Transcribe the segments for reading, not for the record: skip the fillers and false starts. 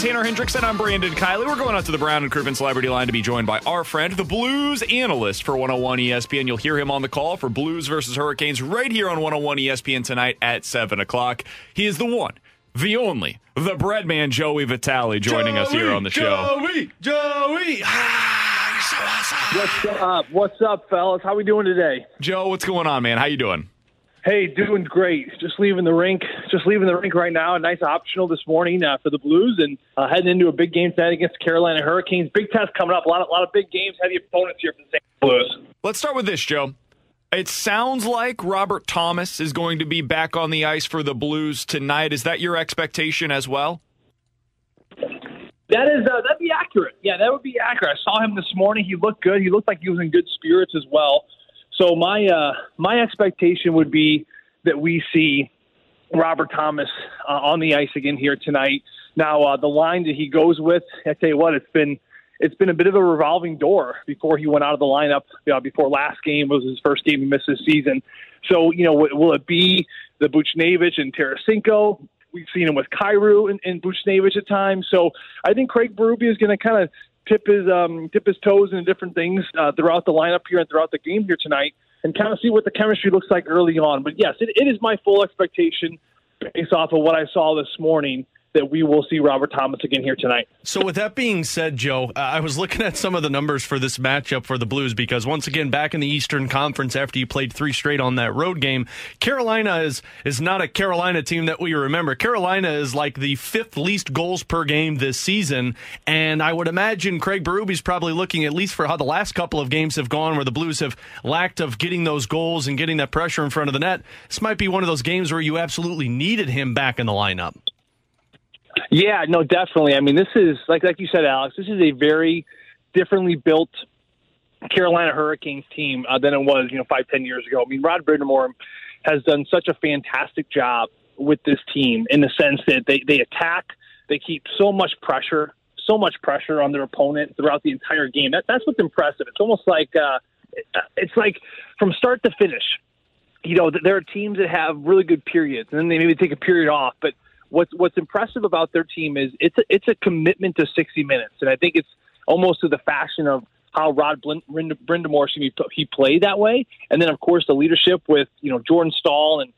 Tanner Hendrickson, I'm Brandon Kiley. We're going out to the Brown and Crouppen Celebrity Line to be joined by our friend, the Blues analyst for 101 ESPN. You'll hear him on the call for Blues versus Hurricanes right here on 101 ESPN tonight at 7 o'clock. He is the one, the only, the bread man, Joey Vitale, joining us here on the show. Joey! Ah, you're so awesome. What's up, fellas? How we doing today? Joe, what's going on, man? How you doing? Hey, doing great. Just leaving the rink right now. A nice optional this morning for the Blues, and heading into a big game tonight against the Carolina Hurricanes. Big test coming up. A lot of big games. Heavy opponents here for the St. Blues. Let's start with this, Joe. It sounds like Robert Thomas is going to be back on the ice for the Blues tonight. Is that your expectation as well? That is, that'd be accurate. Yeah, that would be accurate. I saw him this morning. He looked good. He looked like he was in good spirits as well. So my expectation would be that we see Robert Thomas on the ice again here tonight. Now the line that he goes with, I tell you what, it's been a bit of a revolving door before he went out of the lineup. Before last game was his first game he missed this season. So will it be the Buchnevich and Tarasenko? We've seen him with Kyrou and Buchnevich at times. So I think Craig Berube is going to kind of Tip his toes into different things throughout the lineup here and throughout the game here tonight, and kind of see what the chemistry looks like early on. But yes, it is my full expectation based off of what I saw this morning that we will see Robert Thomas again here tonight. So with that being said, Joe, I was looking at some of the numbers for this matchup for the Blues because, once again, back in the Eastern Conference after you played three straight on that road game, Carolina is not a Carolina team that we remember. Carolina is like the fifth least goals per game this season, and I would imagine Craig Berube's probably looking, at least for how the last couple of games have gone, where the Blues have lacked of getting those goals and getting that pressure in front of the net. This might be one of those games where you absolutely needed him back in the lineup. Yeah, no, definitely. I mean, this is, like you said, Alex, this is a very differently built Carolina Hurricanes team than it was, 5-10 years ago. I mean, Rod Brind'Amour has done such a fantastic job with this team in the sense that they attack, they keep so much pressure on their opponent throughout the entire game. That's what's impressive. It's almost like, it's like from start to finish. There are teams that have really good periods, and then they maybe take a period off, but What's impressive about their team is it's a commitment to 60 minutes, and I think it's almost to the fashion of how Rod Brind'Amour he played that way, and then of course the leadership with Jordan Stahl, and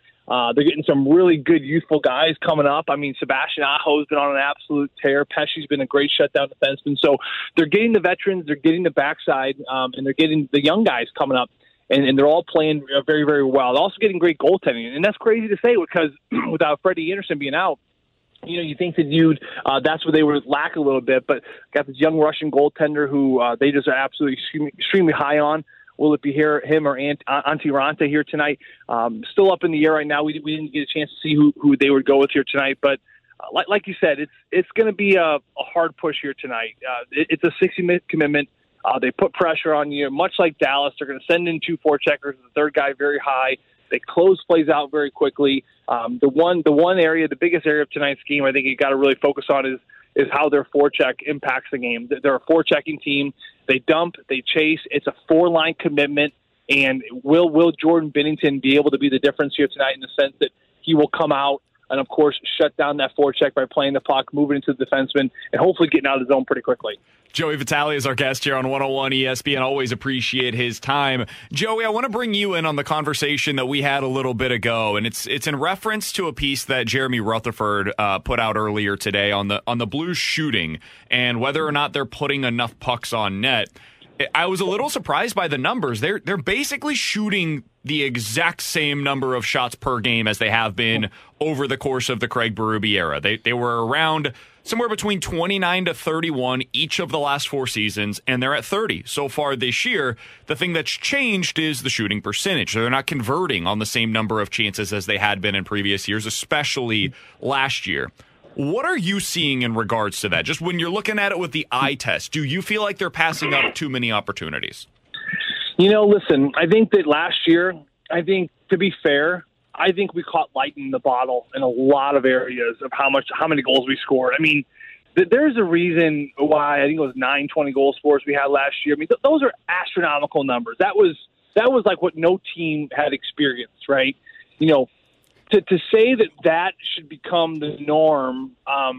they're getting some really good youthful guys coming up. I mean, Sebastian Ajo has been on an absolute tear. Pesci's been a great shutdown defenseman, so they're getting the veterans, they're getting the backside, and they're getting the young guys coming up. And they're all playing very, very well. They're also getting great goaltending. And that's crazy to say because without Freddie Anderson being out, you think that that's where they would lack a little bit. But got this young Russian goaltender who they just are absolutely extremely high on. Will it be him or Antti Raanta here tonight? Still up in the air right now. We didn't get a chance to see who they would go with here tonight. But like you said, it's going to be a hard push here tonight. It's a 60-minute commitment. They put pressure on you, much like Dallas. They're going to send in 2 forecheckers, the third guy very high. They close plays out very quickly. The one area, the biggest area of tonight's game, I think you got to really focus on is how their forecheck impacts the game. They're a forechecking team. They dump, they chase. It's a 4-line commitment. And will Jordan Binnington be able to be the difference here tonight in the sense that he will come out and, of course, shut down that forecheck by playing the puck, moving into the defenseman, and hopefully getting out of the zone pretty quickly. Joey Vitale is our guest here on 101 ESPN. Always appreciate his time. Joey, I want to bring you in on the conversation that we had a little bit ago, and it's in reference to a piece that Jeremy Rutherford put out earlier today on the Blues shooting and whether or not they're putting enough pucks on net. I was a little surprised by the numbers. They're basically shooting the exact same number of shots per game as they have been over the course of the Craig Berube era. They were around somewhere between 29 to 31 each of the last four seasons, and they're at 30 so far this year. The thing that's changed is the shooting percentage. They're not converting on the same number of chances as they had been in previous years, especially last year. What are you seeing in regards to that? Just when you're looking at it with the eye test, do you feel like they're passing up too many opportunities? You know, listen, I think that last year, to be fair, I think we caught light in the bottle in a lot of areas of how many goals we scored. I mean, there's a reason why I think it was 920 goal scores we had last year. I mean, those are astronomical numbers. That was like what no team had experienced, right? You know, to say that should become the norm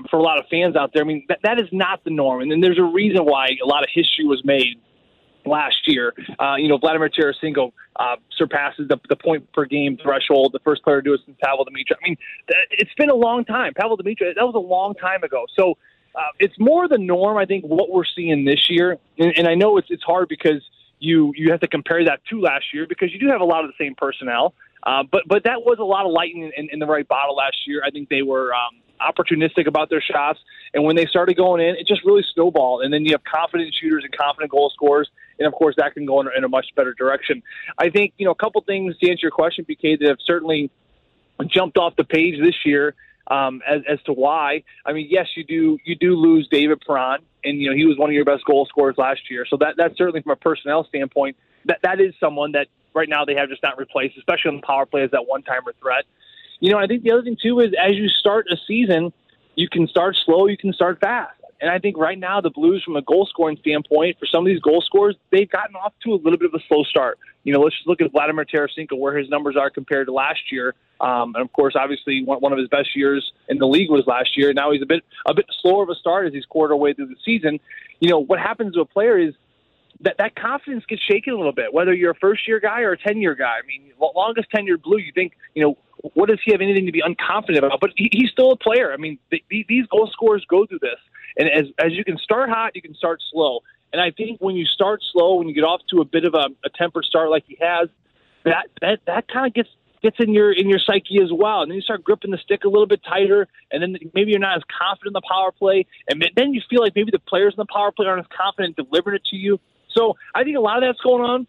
for a lot of fans out there, I mean, that is not the norm. And then there's a reason why a lot of history was made last year. Vladimir Tarasenko surpasses the point per game threshold, the first player to do it since Pavel Demetra. I mean, it's been a long time. Pavel Demetra, that was a long time ago. So it's more the norm, I think, what we're seeing this year. And I know it's hard because you have to compare that to last year because you do have a lot of the same personnel. But that was a lot of light in the right bottle last year. I think they were opportunistic about their shots. And when they started going in, it just really snowballed. And then you have confident shooters and confident goal scorers. And, of course, that can go in a much better direction. I think, a couple things to answer your question, BK, that have certainly jumped off the page this year as to why. I mean, yes, you do lose David Perron. And, he was one of your best goal scorers last year. So that's certainly from a personnel standpoint, that is someone that, right now, they have just not replaced, especially on the power play as that one-timer threat. I think the other thing, too, is as you start a season, you can start slow, you can start fast. And I think right now the Blues, from a goal-scoring standpoint, for some of these goal scorers, they've gotten off to a little bit of a slow start. Let's just look at Vladimir Tarasenko, where his numbers are compared to last year. And, of course, obviously one of his best years in the league was last year. Now he's a bit slower of a start as he's quarter way through the season. What happens to a player is, that confidence gets shaken a little bit, whether you're a first-year guy or a 10-year guy. I mean, longest-tenured Blue, you think, what does he have anything to be unconfident about? But he's still a player. I mean, these goal scorers go through this. And as you can start hot, you can start slow. And I think when you start slow, when you get off to a bit of a tempered start like he has, that kind of gets in your psyche as well. And then you start gripping the stick a little bit tighter, and then maybe you're not as confident in the power play. And then you feel like maybe the players in the power play aren't as confident delivering it to you. So I think a lot of that's going on.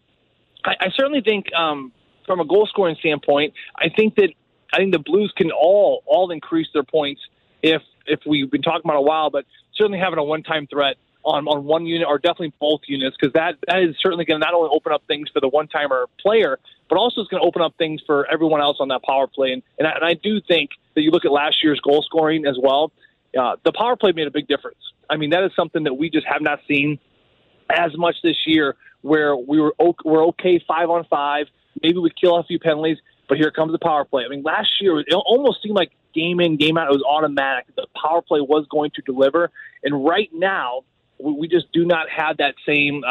I certainly think from a goal-scoring standpoint, I think the Blues can all increase their points if we've been talking about a while, but certainly having a one-time threat on one unit or definitely both units, because that is certainly going to not only open up things for the one-timer player, but also it's going to open up things for everyone else on that power play. And I do think that you look at last year's goal scoring as well, the power play made a big difference. I mean, that is something that we just have not seen as much this year, where we're okay 5-on-5. Maybe we kill a few penalties, but here comes the power play. I mean, last year, it almost seemed like game in, game out, it was automatic. The power play was going to deliver. And right now, we just do not have that same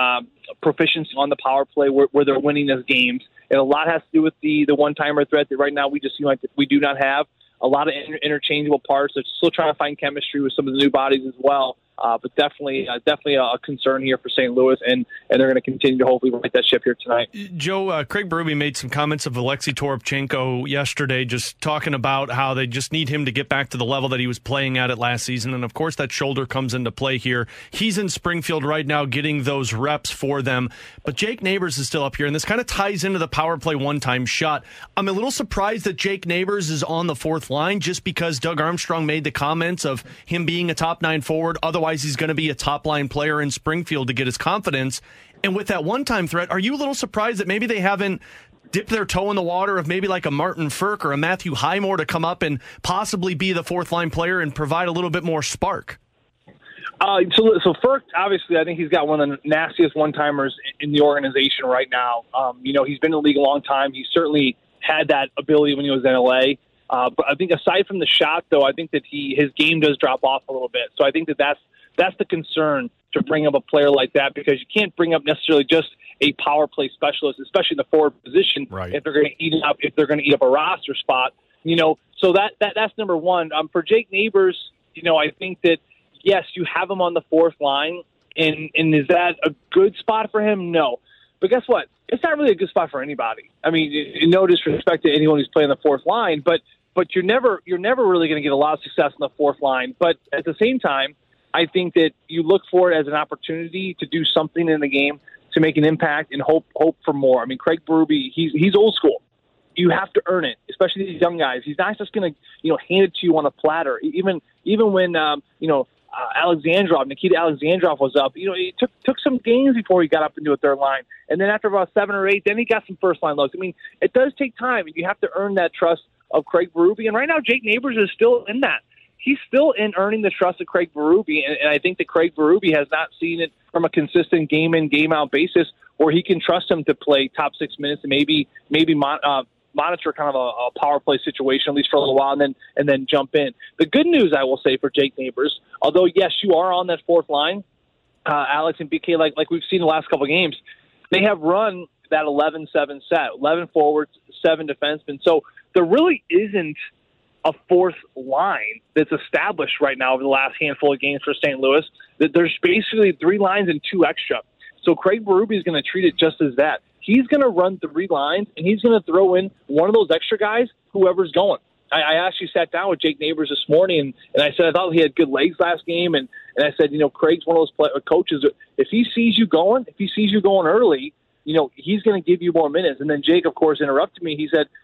proficiency on the power play where they're winning us games. And a lot has to do with the one-timer threat that right now we just seem like we do not have. A lot of interchangeable parts. They're still trying to find chemistry with some of the new bodies as well. But definitely a concern here for St. Louis, and they're going to continue to hopefully right that ship here tonight. Joe, Craig Berube made some comments of Alexei Toropchenko yesterday, just talking about how they just need him to get back to the level that he was playing at last season. And, of course, that shoulder comes into play here. He's in Springfield right now getting those reps for them. But Jake Neighbors is still up here, and this kind of ties into the power play one-time shot. I'm a little surprised that Jake Neighbors is on the fourth line just because Doug Armstrong made the comments of him being a top-nine forward. Otherwise, he's going to be a top-line player in Springfield to get his confidence. And with that one-time threat, are you a little surprised that maybe they haven't dipped their toe in the water of maybe like a Martin Furk or a Matthew Highmore to come up and possibly be the fourth-line player and provide a little bit more spark? So Furk, obviously, I think he's got one of the nastiest one-timers in the organization right now. He's been in the league a long time. He certainly had that ability when he was in L.A., But I think aside from the shot, though, I think that his game does drop off a little bit. So I think that that's the concern to bring up a player like that, because you can't bring up necessarily just a power play specialist, especially in the forward position, right, if they're going to eat up a roster spot. You know, so that's number one. For Jake Neighbors, you know, I think that yes, you have him on the fourth line, and is that a good spot for him? No. But guess what? It's not really a good spot for anybody. I mean, no disrespect to anyone who's playing the fourth line, but you're never really going to get a lot of success on the fourth line. But at the same time, I think that you look for it as an opportunity to do something in the game, to make an impact, and hope for more. I mean, Craig Berube, he's old school. You have to earn it, especially these young guys. He's not just going to, you know, hand it to you on a platter. Even when Nikita Alexandrov was up, you know, it took some games before he got up into a third line, and then after about 7 or 8, then he got some first line looks. I mean, it does take time, and you have to earn that trust of Craig Berube. And right now, Jake Neighbors is still in that. He's still in earning the trust of Craig Berube, and I think that Craig Berube has not seen it from a consistent game-in, game-out basis where he can trust him to play top 6 minutes and maybe monitor kind of a power play situation, at least for a little while, and then jump in. The good news, I will say, for Jake Neighbors, although, yes, you are on that fourth line, Alex and BK, like we've seen the last couple of games, they have run that 11-7 set, 11 forwards, 7 defensemen. So there really isn't a fourth line that's established right now over the last handful of games for St. Louis. That there's basically 3 lines and 2 extra. So Craig Berube is going to treat it just as that. He's going to run 3 lines, and he's going to throw in one of those extra guys, whoever's going. I actually sat down with Jake Neighbors this morning, and I said I thought he had good legs last game, and I said, you know, Craig's one of those coaches. If he sees you going early, you know, he's going to give you more minutes. And then Jake, of course, interrupted me.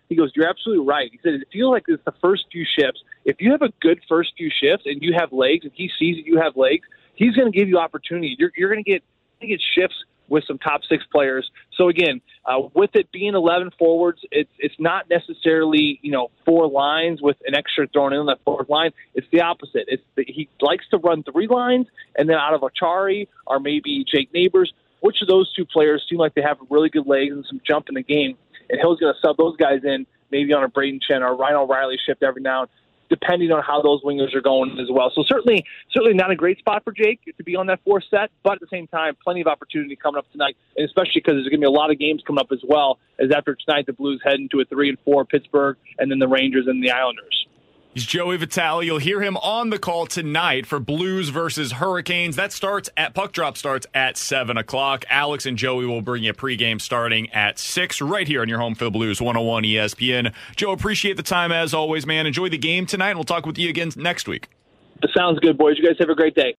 He goes, you're absolutely right. He said, it feels like it's the first few shifts. If you have a good first few shifts and you have legs, and he sees that you have legs, he's going to give you opportunity. You're going to get shifts with some top 6 players. So again, with it being 11 forwards, it's not necessarily, you know, 4 lines with an extra thrown in on that fourth line. It's the opposite. He likes to run 3 lines, and then out of Achari or maybe Jake Neighbors, which of those 2 players seem like they have really good legs and some jump in the game, and Hill's going to sub those guys in, maybe on a Braden Chen or Ryan O'Reilly shift every now and then, depending on how those wingers are going as well. So certainly not a great spot for Jake to be on that 4th set, but at the same time, plenty of opportunity coming up tonight, and especially because there's going to be a lot of games coming up as well, as after tonight the Blues head into a 3-4 Pittsburgh, and then the Rangers and the Islanders. He's Joey Vitale. You'll hear him on the call tonight for Blues versus Hurricanes. Puck Drop starts at 7 o'clock. Alex and Joey will bring you pregame starting at 6 right here on your home for the Blues, 101 ESPN. Joe, appreciate the time as always, man. Enjoy the game tonight, and we'll talk with you again next week. That sounds good, boys. You guys have a great day.